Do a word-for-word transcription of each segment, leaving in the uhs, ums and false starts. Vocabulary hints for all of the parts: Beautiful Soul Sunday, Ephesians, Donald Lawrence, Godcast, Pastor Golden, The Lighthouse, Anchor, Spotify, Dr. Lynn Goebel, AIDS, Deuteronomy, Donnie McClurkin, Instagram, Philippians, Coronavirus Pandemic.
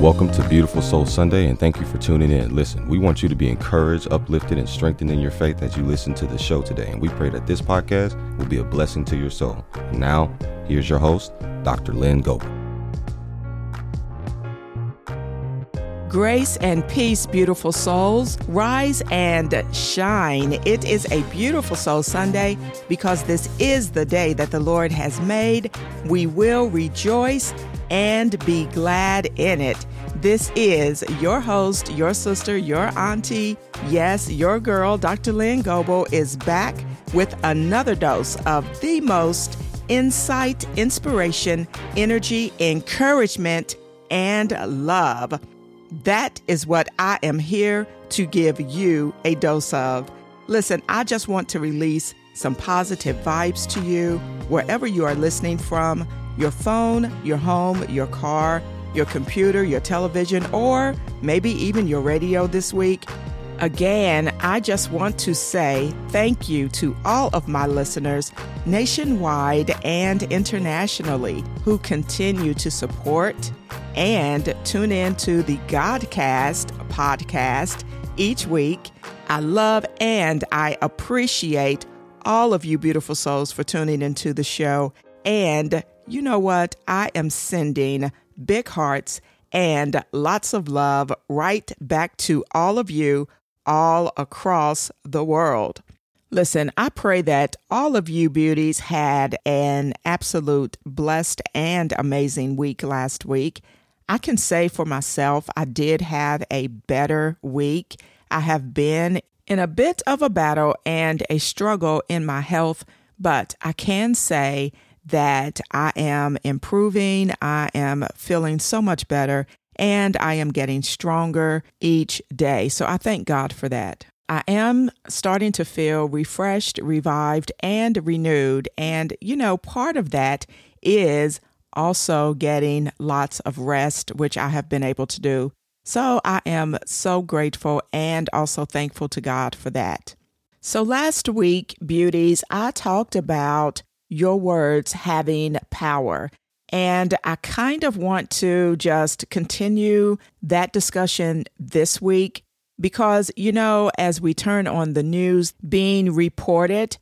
Welcome to Beautiful Soul Sunday, and thank you for tuning in. Listen, we want you to be encouraged, uplifted, and strengthened in your faith as you listen to the show today, and we pray that this podcast will be a blessing to your soul. And now, here's your host, Doctor Lynn Goebel. Grace and peace, beautiful souls. Rise and shine. It is a beautiful soul Sunday because this is the day that the Lord has made. We will rejoice and be glad in it. This is your host, your sister, your auntie, yes, your girl, Doctor Lynn Goebel is back with another dose of the most insight, inspiration, energy, encouragement, and love. That is what I am here to give you a dose of. Listen, I just want to release some positive vibes to you wherever you are listening from. Your phone, your home, your car, your computer, your television, or maybe even your radio this week. Again, I just want to say thank you to all of my listeners nationwide and internationally who continue to support and tune in to the Godcast podcast each week. I love and I appreciate all of you beautiful souls for tuning into the show. And you know what? I am sending big hearts and lots of love right back to all of you all across the world. Listen, I pray that all of you beauties had an absolute blessed and amazing week last week. I can say for myself, I did have a better week. I have been in a bit of a battle and a struggle in my health, but I can say that I am improving, I am feeling so much better, and I am getting stronger each day. So I thank God for that. I am starting to feel refreshed, revived, and renewed. And, you know, part of that is also getting lots of rest, which I have been able to do. So I am so grateful and also thankful to God for that. So last week, beauties, I talked about your words having power. And I kind of want to just continue that discussion this week because, you know, as we turn on the news being reported,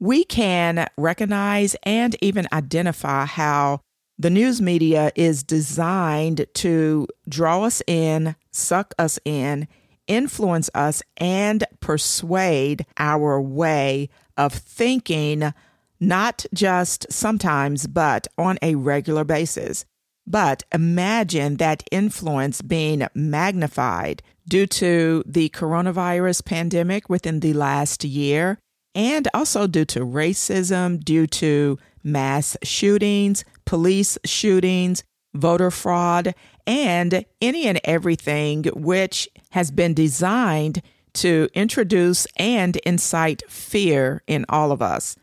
we can recognize and even identify how the news media is designed to draw us in, suck us in, influence us, and persuade our way of thinking. Not just sometimes, but on a regular basis. But imagine that influence being magnified due to the coronavirus pandemic within the last year, and also due to racism, due to mass shootings, police shootings, voter fraud, and any and everything which has been designed to introduce and incite fear in all of us.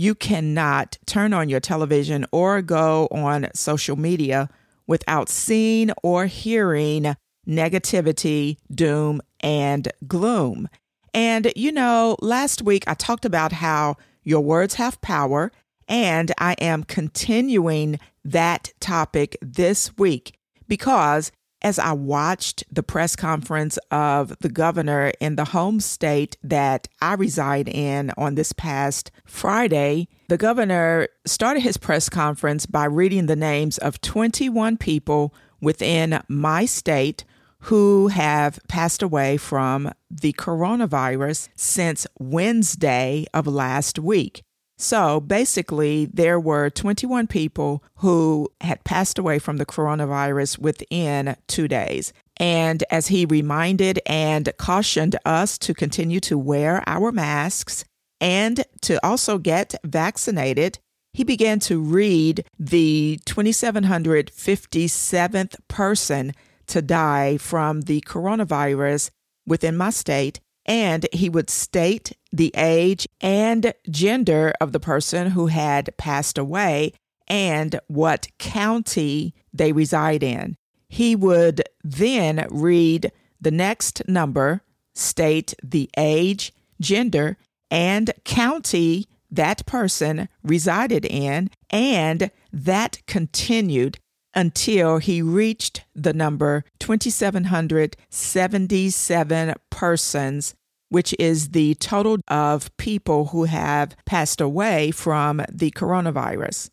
You cannot turn on your television or go on social media without seeing or hearing negativity, doom, and gloom. And, you know, last week I talked about how your words have power, and I am continuing that topic this week because as I watched the press conference of the governor in the home state that I reside in on this past Friday, the governor started his press conference by reading the names of twenty-one people within my state who have passed away from the coronavirus since Wednesday of last week. So basically, there were twenty-one people who had passed away from the coronavirus within two days. And as he reminded and cautioned us to continue to wear our masks and to also get vaccinated, he began to read the two thousand seven hundred fifty-seventh person to die from the coronavirus within my state. And he would state the age and gender of the person who had passed away and what county they reside in. He would then read the next number, state the age, gender, and county that person resided in, and that continued until he reached the number two thousand seven hundred seventy-seven persons, which is the total of people who have passed away from the coronavirus.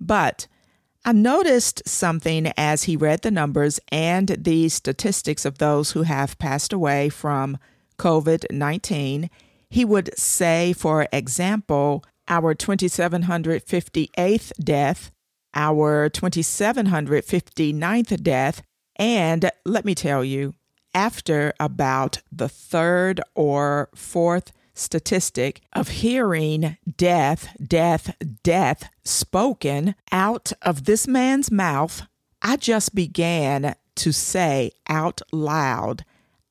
But I noticed something as he read the numbers and the statistics of those who have passed away from covid nineteen. He would say, for example, our two thousand seven hundred fifty-eighth death, our two thousand seven hundred fifty-ninth death, and let me tell you, after about the third or fourth statistic of hearing death, death, death spoken out of this man's mouth, I just began to say out loud,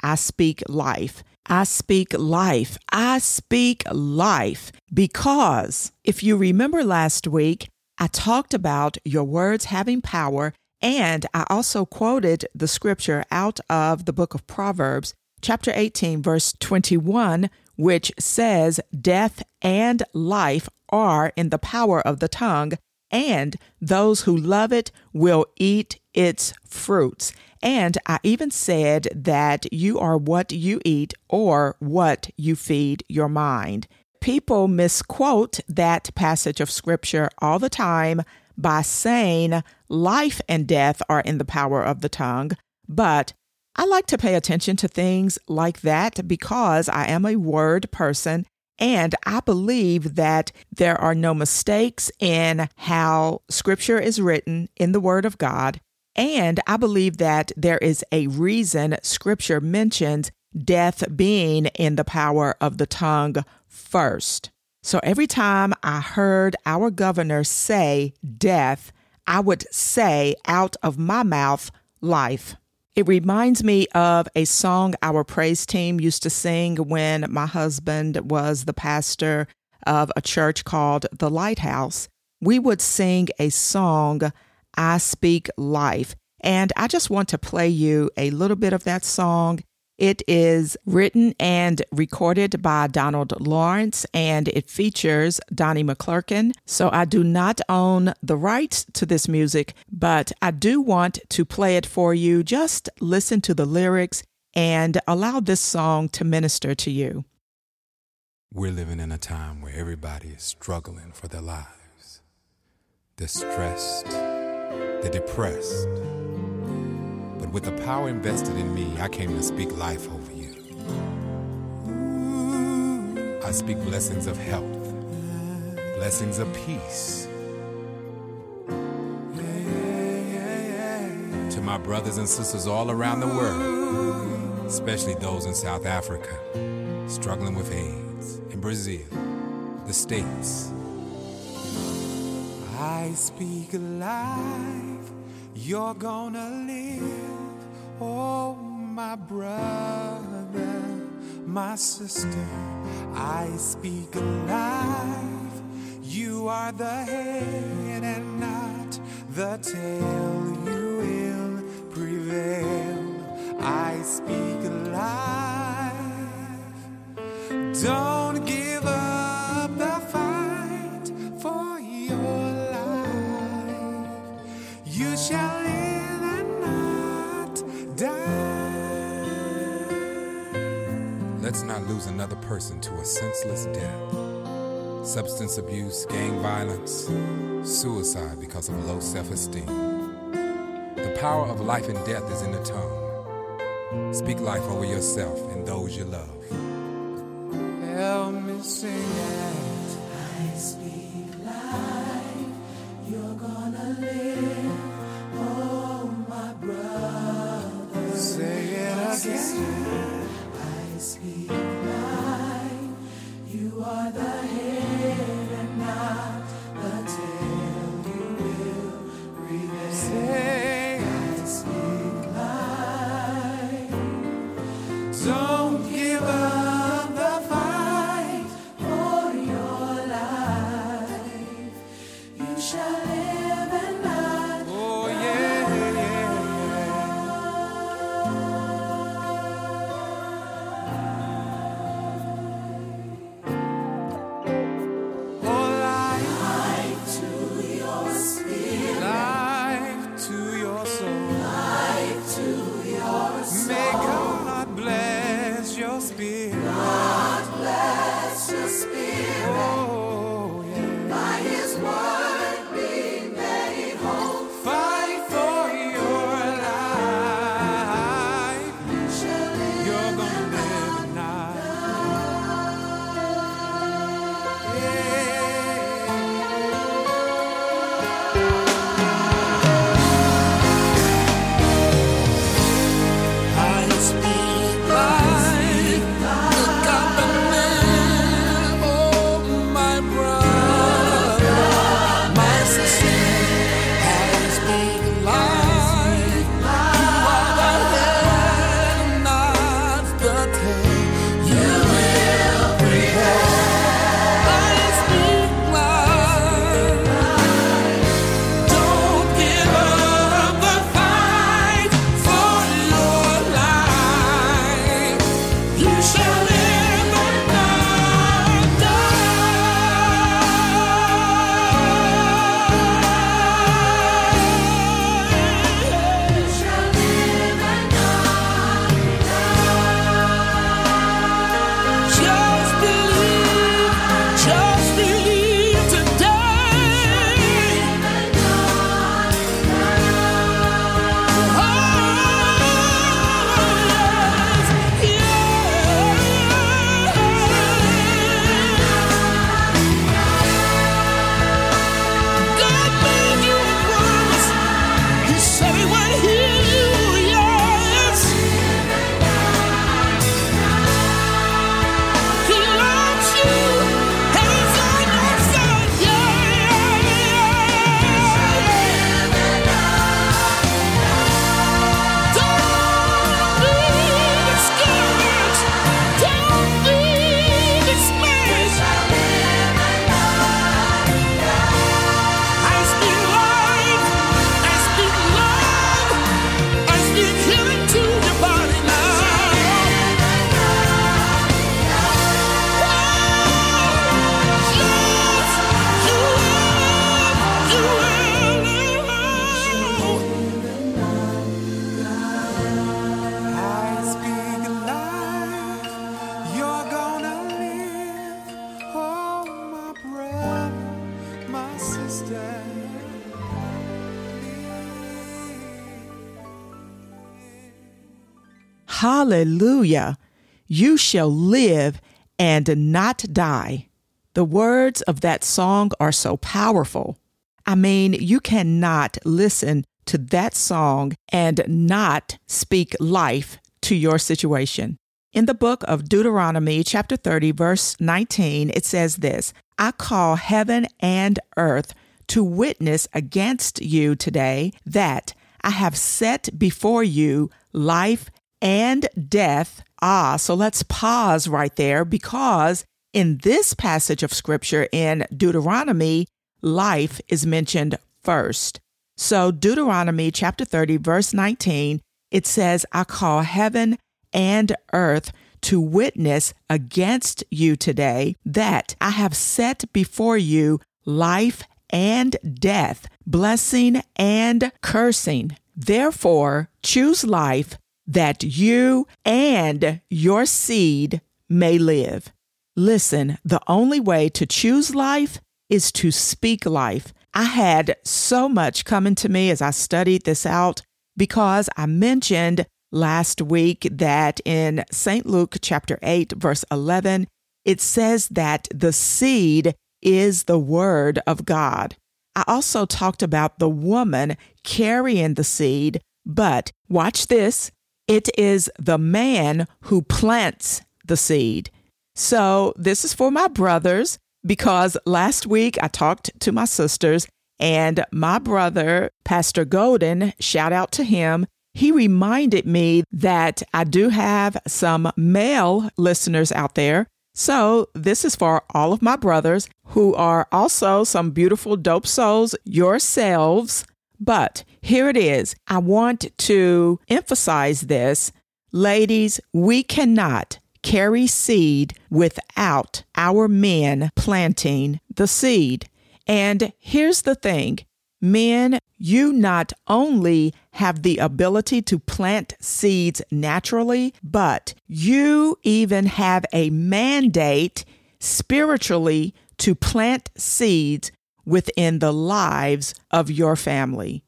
I speak life. I speak life. I speak life. Because if you remember last week, I talked about your words having power. And I also quoted the scripture out of the book of Proverbs, chapter eighteen, verse twenty-one, which says, "Death and life are in the power of the tongue, and those who love it will eat its fruits." And I even said that you are what you eat or what you feed your mind. People misquote that passage of scripture all the time by saying life and death are in the power of the tongue. But I like to pay attention to things like that because I am a word person, and I believe that there are no mistakes in how scripture is written in the Word of God. And I believe that there is a reason scripture mentions death being in the power of the tongue first. So every time I heard our governor say death, I would say out of my mouth, life. It reminds me of a song our praise team used to sing when my husband was the pastor of a church called The Lighthouse. We would sing a song, I Speak Life. And I just want to play you a little bit of that song. It is written and recorded by Donald Lawrence, and it features Donnie McClurkin. So I do not own the rights to this music, but I do want to play it for you. Just listen to the lyrics and allow this song to minister to you. We're living in a time where everybody is struggling for their lives. They're stressed, they're depressed. But with the power invested in me, I came to speak life over you. I speak blessings of health, blessings of peace. To my brothers and sisters all around the world, especially those in South Africa, struggling with AIDS, in Brazil, the States. I speak life. You're gonna live, oh my brother, my sister. I speak life. You are the head and not the tail. You will prevail. I speak life. Don't give up the fight for your life. You shall. Let's not lose another person to a senseless death. Substance abuse, gang violence, suicide because of low self-esteem. The power of life and death is in the tongue. Speak life over yourself and those you love. Help me sing it. I speak life. You're gonna live. Oh, my brother. Say it again. Speak life. You are the head and not the tail. You will prevail. Speak life. Don't give up the fight for your life. Spirit. God bless your Spirit. Oh, yeah. By His word be made whole. Fight for your life. You're gonna live now. Yeah. I speak life. Hallelujah. You shall live and not die. The words of that song are so powerful. I mean, you cannot listen to that song and not speak life to your situation. In the book of Deuteronomy, chapter thirty, verse nineteen, it says this, I call heaven and earth to witness against you today that I have set before you life and death. Ah, so let's pause right there, because in this passage of scripture in Deuteronomy, life is mentioned first. So Deuteronomy chapter thirty, verse nineteen, it says, I call heaven and earth to witness against you today that I have set before you life and death, blessing and cursing. Therefore, choose life, that you and your seed may live. Listen, the only way to choose life is to speak life. I had so much coming to me as I studied this out, because I mentioned last week that in Saint Luke chapter eight, verse eleven, it says that the seed is the word of God. I also talked about the woman carrying the seed, but watch this. It is the man who plants the seed. So this is for my brothers, because last week I talked to my sisters, and my brother, Pastor Golden, shout out to him. He reminded me that I do have some male listeners out there. So this is for all of my brothers who are also some beautiful dope souls yourselves. But here it is. I want to emphasize this. Ladies, we cannot carry seed without our men planting the seed. And here's the thing. Men, you not only have the ability to plant seeds naturally, but you even have a mandate spiritually to plant seeds within the lives of your family.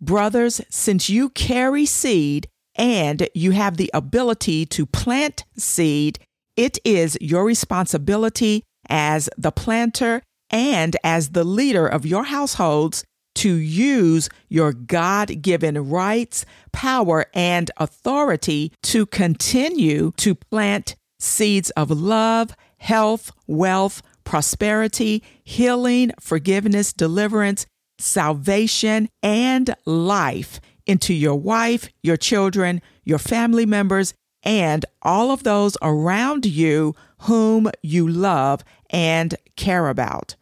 Brothers, since you carry seed and you have the ability to plant seed, it is your responsibility as the planter and as the leader of your households to use your God-given rights, power, and authority to continue to plant seeds of love, health, wealth, prosperity, healing, forgiveness, deliverance, salvation, and life into your wife, your children, your family members, and all of those around you whom you love and care about.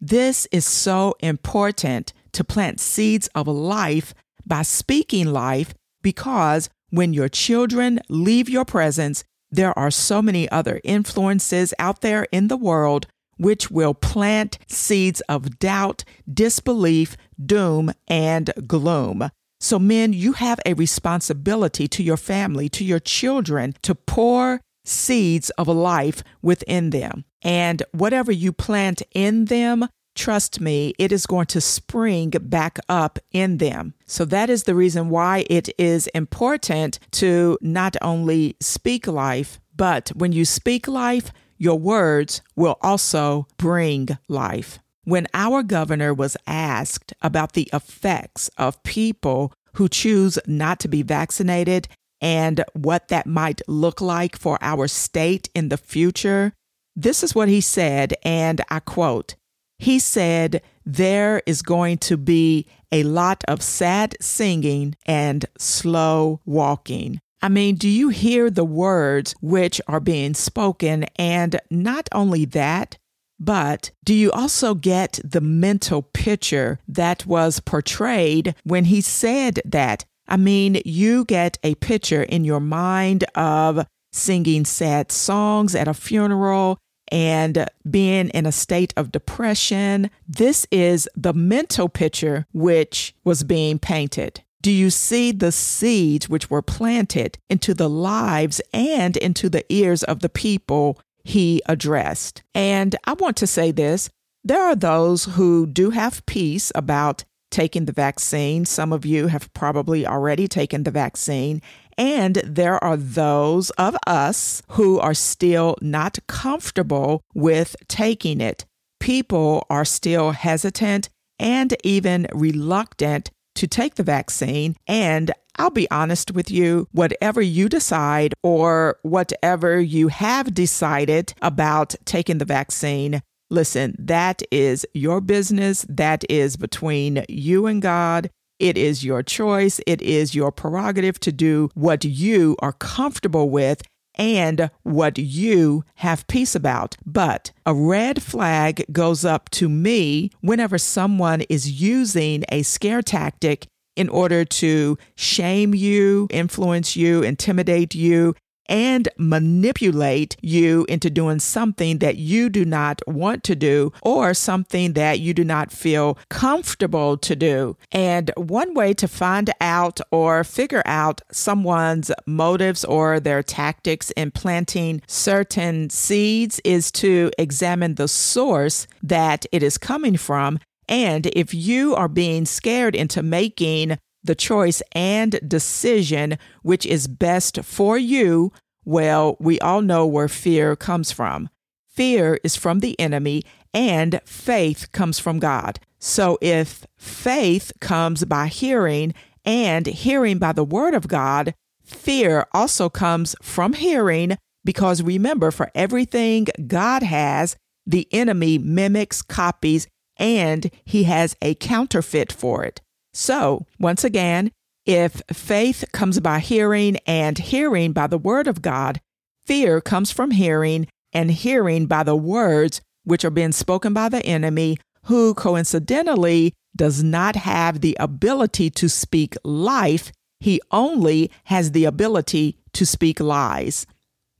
This is so important to plant seeds of life by speaking life, because when your children leave your presence, there are so many other influences out there in the world which will plant seeds of doubt, disbelief, doom, and gloom. So men, you have a responsibility to your family, to your children, to pour seeds of life within them. And whatever you plant in them, trust me, it is going to spring back up in them. So that is the reason why it is important to not only speak life, but when you speak life, your words will also bring life. When our governor was asked about the effects of people who choose not to be vaccinated and what that might look like for our state in the future, this is what he said, and I quote, he said, "There is going to be a lot of sad singing and slow walking." I mean, do you hear the words which are being spoken? And not only that, but do you also get the mental picture that was portrayed when he said that? I mean, you get a picture in your mind of singing sad songs at a funeral and being in a state of depression. This is the mental picture which was being painted. Do you see the seeds which were planted into the lives and into the ears of the people he addressed? And I want to say this, there are those who do have peace about taking the vaccine. Some of you have probably already taken the vaccine. And there are those of us who are still not comfortable with taking it. People are still hesitant and even reluctant to take the vaccine. And I'll be honest with you, whatever you decide or whatever you have decided about taking the vaccine, listen, that is your business. That is between you and God. It is your choice. It is your prerogative to do what you are comfortable with and what you have peace about. But a red flag goes up to me whenever someone is using a scare tactic in order to shame you, influence you, intimidate you, and manipulate you into doing something that you do not want to do or something that you do not feel comfortable to do. And one way to find out or figure out someone's motives or their tactics in planting certain seeds is to examine the source that it is coming from. And if you are being scared into making the choice and decision which is best for you, well, we all know where fear comes from. Fear is from the enemy, and faith comes from God. So if faith comes by hearing and hearing by the word of God, fear also comes from hearing, because remember, for everything God has, the enemy mimics, copies, and he has a counterfeit for it. So, once again, if faith comes by hearing and hearing by the word of God, fear comes from hearing and hearing by the words which are being spoken by the enemy, who coincidentally does not have the ability to speak life. He only has the ability to speak lies.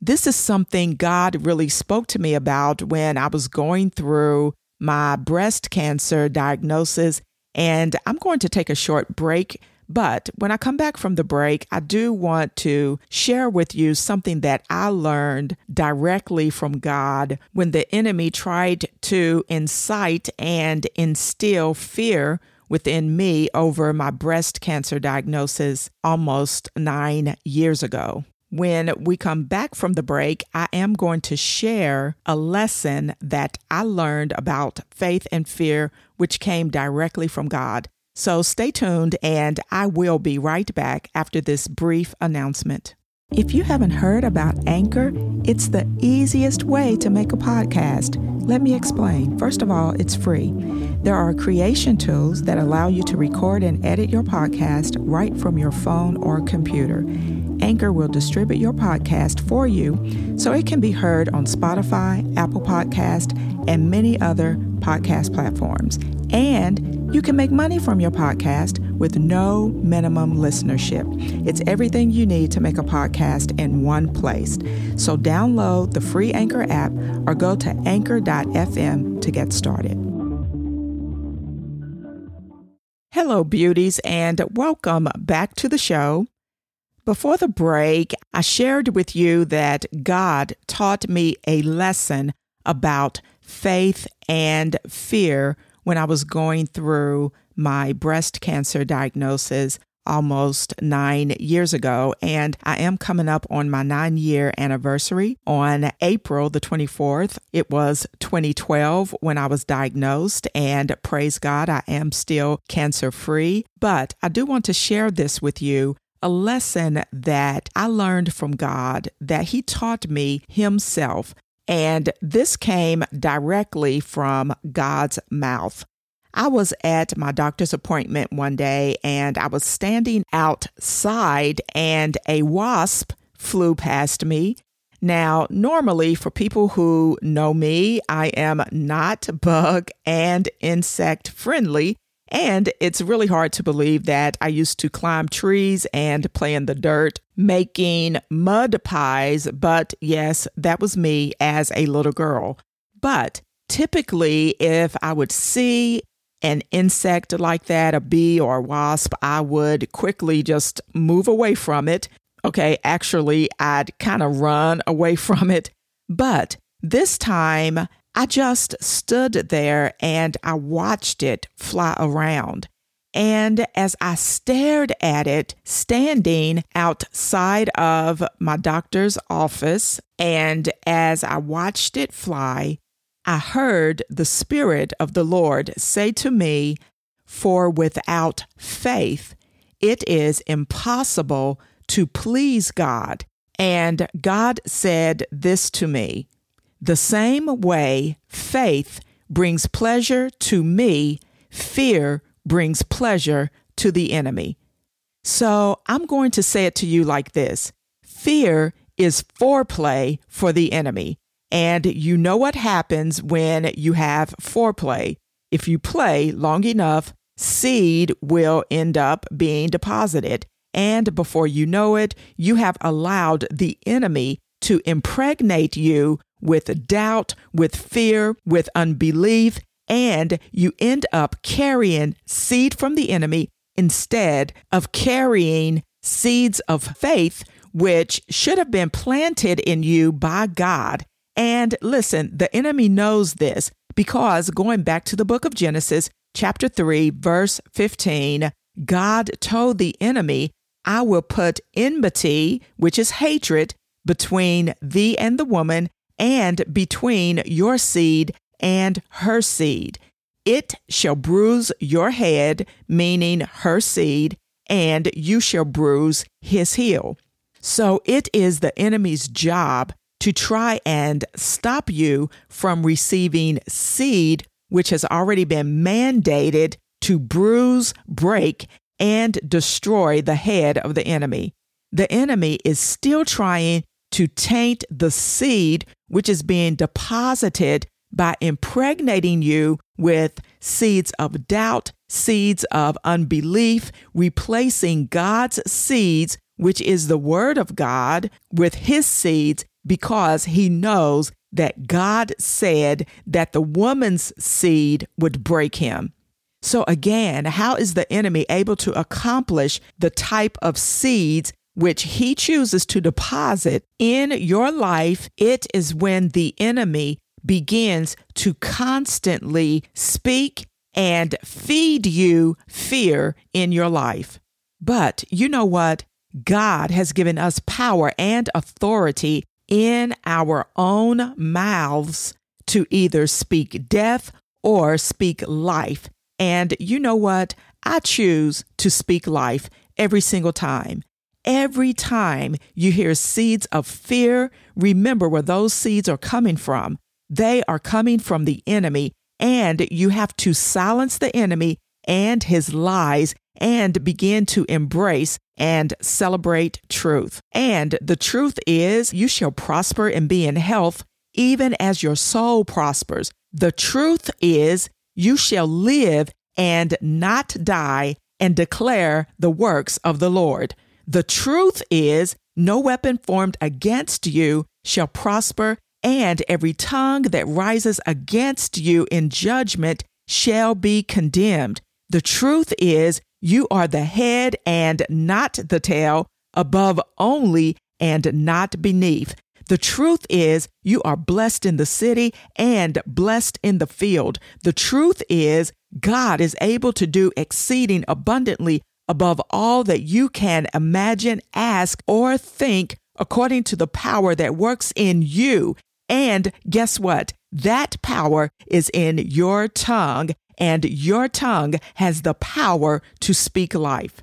This is something God really spoke to me about when I was going through my breast cancer diagnosis. And I'm going to take a short break. But when I come back from the break, I do want to share with you something that I learned directly from God when the enemy tried to incite and instill fear within me over my breast cancer diagnosis almost nine years ago. When we come back from the break, I am going to share a lesson that I learned about faith and fear, which came directly from God. So stay tuned, and I will be right back after this brief announcement. If you haven't heard about Anchor, it's the easiest way to make a podcast. Let me explain. First of all, it's free. There are creation tools that allow you to record and edit your podcast right from your phone or computer. Anchor will distribute your podcast for you so it can be heard on Spotify, Apple Podcast, and many other podcast platforms. And you can make money from your podcast with no minimum listenership. It's everything you need to make a podcast in one place. So download the free Anchor app or go to anchor dot f m to get started. Hello, beauties, and welcome back to the show. Before the break, I shared with you that God taught me a lesson about faith and fear when I was going through my breast cancer diagnosis almost nine years ago. And I am coming up on my nine-year anniversary on April the twenty-fourth. It was twenty twelve when I was diagnosed, and praise God, I am still cancer-free. But I do want to share this with you, a lesson that I learned from God that He taught me Himself. And this came directly from God's mouth. I was at my doctor's appointment one day, and I was standing outside, and a wasp flew past me. Now, normally, for people who know me, I am not bug and insect friendly. And it's really hard to believe that I used to climb trees and play in the dirt, making mud pies. But yes, that was me as a little girl. But typically, if I would see an insect like that, a bee or a wasp, I would quickly just move away from it. Okay, actually, I'd kind of run away from it. But this time, I just stood there and I watched it fly around. And as I stared at it, standing outside of my doctor's office, and as I watched it fly, I heard the Spirit of the Lord say to me, "For without faith, it is impossible to please God." And God said this to me, "The same way faith brings pleasure to me, fear brings pleasure to the enemy." So I'm going to say it to you like this. Fear is foreplay for the enemy. And you know what happens when you have foreplay. If you play long enough, seed will end up being deposited. And before you know it, you have allowed the enemy to impregnate you with doubt, with fear, with unbelief, and you end up carrying seed from the enemy instead of carrying seeds of faith, which should have been planted in you by God. And listen, the enemy knows this because going back to the book of Genesis, chapter three, verse fifteen, God told the enemy, "I will put enmity," which is hatred, "between thee and the woman, and between your seed and her seed. It shall bruise your head," meaning her seed, "and you shall bruise his heel." So it is the enemy's job to try and stop you from receiving seed, which has already been mandated to bruise, break, and destroy the head of the enemy. The enemy is still trying to taint the seed which is being deposited by impregnating you with seeds of doubt, seeds of unbelief, replacing God's seeds, which is the word of God, with his seeds, because he knows that God said that the woman's seed would break him. So again, how is the enemy able to accomplish the type of seeds which he chooses to deposit in your life? It is when the enemy begins to constantly speak and feed you fear in your life. But you know what? God has given us power and authority in our own mouths to either speak death or speak life. And you know what? I choose to speak life every single time. Every time you hear seeds of fear, remember where those seeds are coming from. They are coming from the enemy, and you have to silence the enemy and his lies and begin to embrace and celebrate truth. And the truth is, you shall prosper and be in health, even as your soul prospers. The truth is, you shall live and not die and declare the works of the Lord. The truth is, no weapon formed against you shall prosper, and every tongue that rises against you in judgment shall be condemned. The truth is, you are the head and not the tail, above only and not beneath. The truth is, you are blessed in the city and blessed in the field. The truth is, God is able to do exceeding abundantly above all that you can imagine, ask, or think, according to the power that works in you. And guess what? That power is in your tongue, and your tongue has the power to speak life.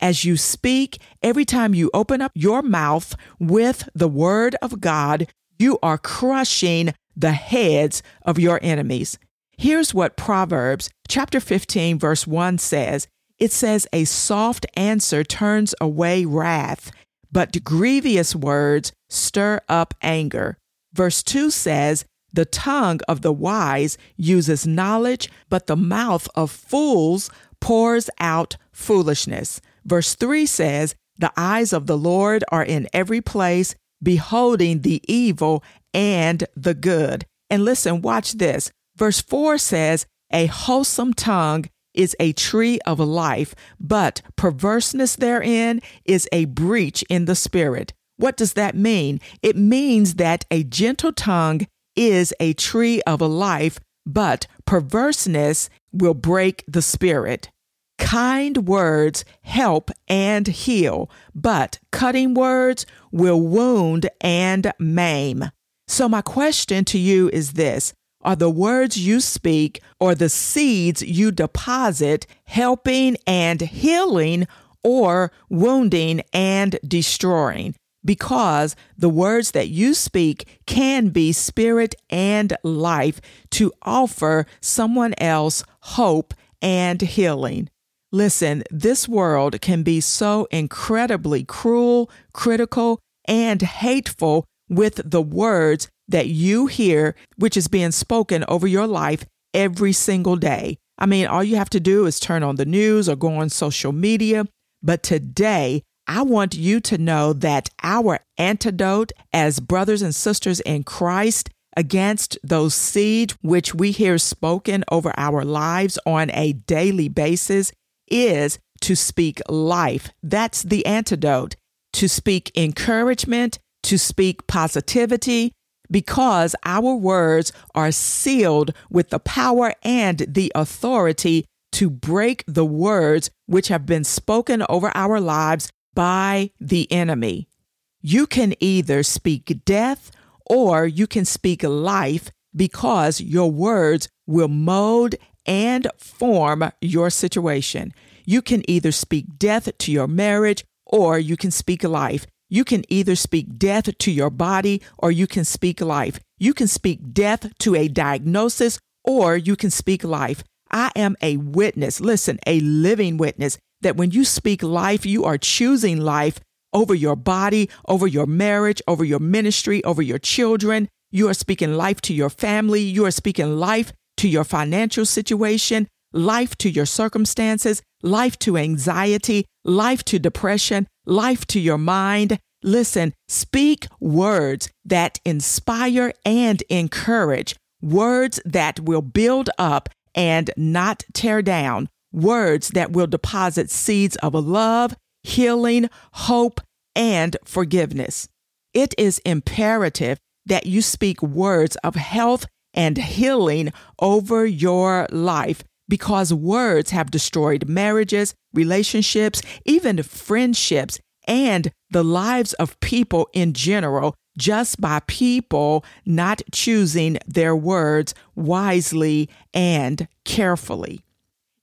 As you speak, every time you open up your mouth with the word of God, you are crushing the heads of your enemies. Here's what Proverbs chapter fifteen, verse one says. It says, "A soft answer turns away wrath, but grievous words stir up anger." Verse two says, "The tongue of the wise uses knowledge, but the mouth of fools pours out foolishness." Verse three says, "The eyes of the Lord are in every place, beholding the evil and the good." And listen, watch this. Verse four says, "A wholesome tongue is a tree of life, but perverseness therein is a breach in the spirit." What does that mean? It means that a gentle tongue is a tree of life, but perverseness will break the spirit. Kind words help and heal, but cutting words will wound and maim. So my question to you is this: are the words you speak or the seeds you deposit helping and healing, or wounding and destroying? Because the words that you speak can be spirit and life to offer someone else hope and healing. Listen, this world can be so incredibly cruel, critical, and hateful with the words that you hear, which is being spoken over your life every single day. I mean, all you have to do is turn on the news or go on social media. But today, I want you to know that our antidote as brothers and sisters in Christ against those seeds which we hear spoken over our lives on a daily basis is to speak life. That's the antidote. To speak encouragement, to speak positivity, because our words are sealed with the power and the authority to break the words which have been spoken over our lives by the enemy. You can either speak death or you can speak life, because your words will mold and form your situation. You can either speak death to your marriage or you can speak life. You can either speak death to your body or you can speak life. You can speak death to a diagnosis or you can speak life. I am a witness, listen, a living witness, that when you speak life, you are choosing life over your body, over your marriage, over your ministry, over your children. You are speaking life to your family. You are speaking life to your financial situation, life to your circumstances, life to anxiety, life to depression, life to your mind. Listen, speak words that inspire and encourage, words that will build up and not tear down, words that will deposit seeds of love, healing, hope, and forgiveness. It is imperative that you speak words of health and healing over your life, because words have destroyed marriages, relationships, even friendships, and the lives of people in general, just by people not choosing their words wisely and carefully.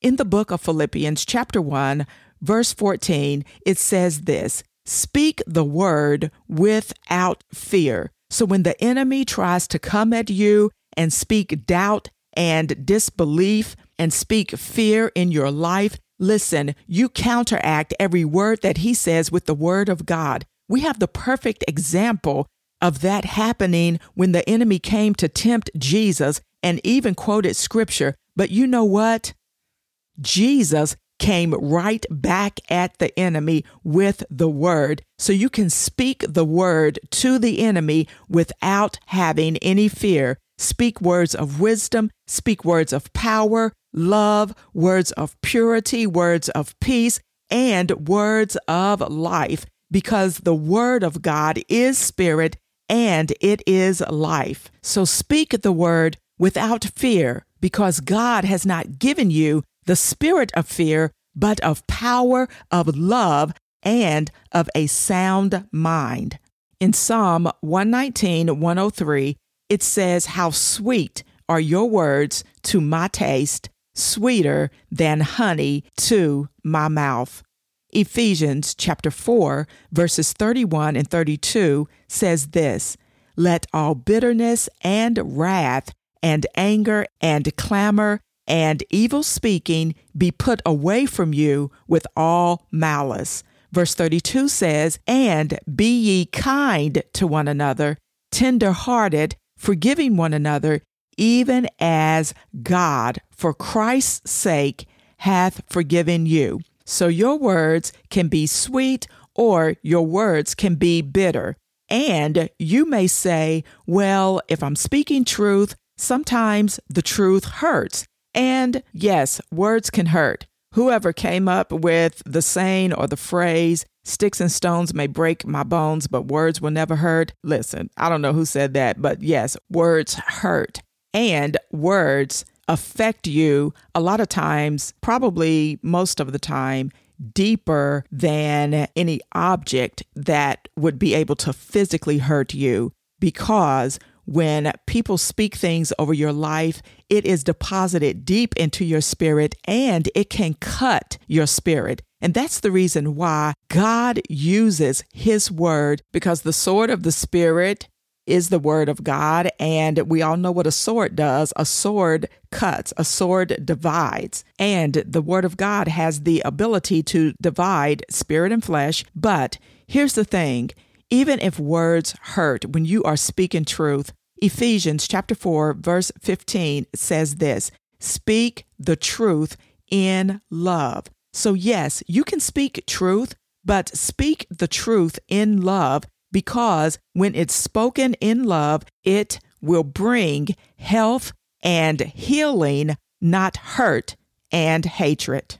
In the book of Philippians, chapter one, verse fourteen, it says this, "Speak the word without fear." So when the enemy tries to come at you and speak doubt and disbelief and speak fear in your life, listen, you counteract every word that he says with the word of God. We have the perfect example of that happening when the enemy came to tempt Jesus and even quoted scripture. But you know what? Jesus came right back at the enemy with the word. So you can speak the word to the enemy without having any fear. Speak words of wisdom, speak words of power, love, words of purity, words of peace, and words of life, because the word of God is spirit and it is life. So speak the word without fear, because God has not given you the spirit of fear, but of power, of love, and of a sound mind. In Psalm one nineteen, one oh three, it says, "How sweet are your words to my taste, sweeter than honey to my mouth." Ephesians chapter four, verses thirty-one and thirty-two says this, "Let all bitterness and wrath and anger and clamor and evil speaking be put away from you with all malice." Verse thirty-two says, "And be ye kind to one another, tender-hearted, forgiving one another, even as God, for Christ's sake, hath forgiven you." So your words can be sweet or your words can be bitter. And you may say, well, if I'm speaking truth, sometimes the truth hurts. And yes, words can hurt. Whoever came up with the saying or the phrase, "sticks and stones may break my bones, but words will never hurt." Listen, I don't know who said that, but yes, words hurt. And words affect you a lot of times, probably most of the time, deeper than any object that would be able to physically hurt you, because when people speak things over your life, it is deposited deep into your spirit and it can cut your spirit. And that's the reason why God uses his word, because the sword of the spirit is the word of God. And we all know what a sword does. A sword cuts, a sword divides. And the word of God has the ability to divide spirit and flesh. But here's the thing. Even if words hurt when you are speaking truth, Ephesians chapter four, verse fifteen says this, "Speak the truth in love." So yes, you can speak truth, but speak the truth in love, because when it's spoken in love, it will bring health and healing, not hurt and hatred.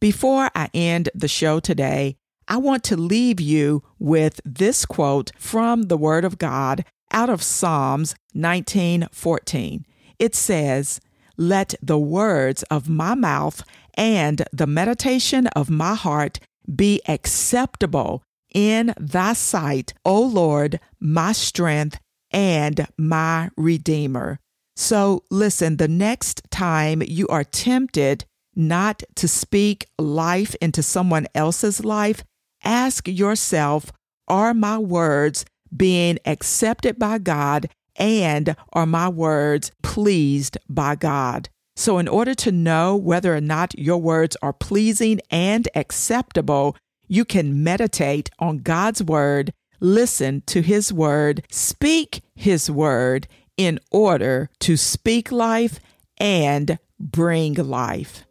Before I end the show today, I want to leave you with this quote from the Word of God out of Psalms nineteen fourteen. It says, "Let the words of my mouth and the meditation of my heart be acceptable in thy sight, O Lord, my strength and my Redeemer." So listen, the next time you are tempted not to speak life into someone else's life, ask yourself, are my words being accepted by God, and are my words pleased by God? So in order to know whether or not your words are pleasing and acceptable, you can meditate on God's word, listen to his word, speak his word in order to speak life and bring life.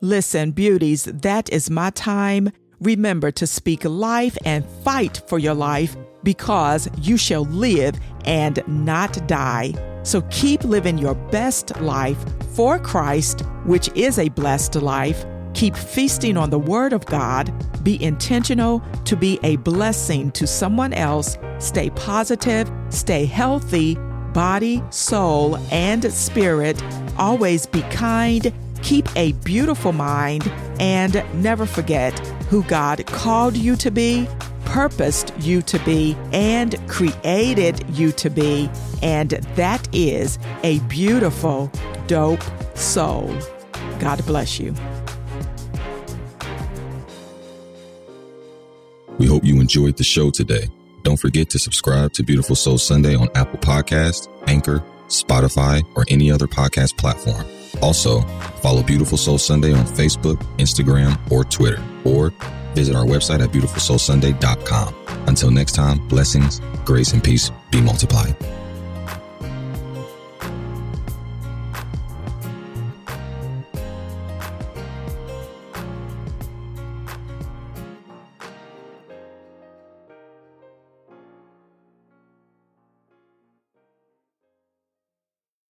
Listen, beauties, that is my time. Remember to speak life and fight for your life, because you shall live and not die. So keep living your best life for Christ, which is a blessed life. Keep feasting on the Word of God. Be intentional to be a blessing to someone else. Stay positive, stay healthy, body, soul, and spirit. Always be kind. Keep a beautiful mind, and never forget who God called you to be, purposed you to be, and created you to be. And that is a beautiful, dope soul. God bless you. We hope you enjoyed the show today. Don't forget to subscribe to Beautiful Soul Sunday on Apple Podcasts, Anchor, Spotify, or any other podcast platform. Also, follow Beautiful Soul Sunday on Facebook, Instagram, or Twitter, or visit our website at beautiful soul sunday dot com. Until next time, blessings, grace, and peace be multiplied.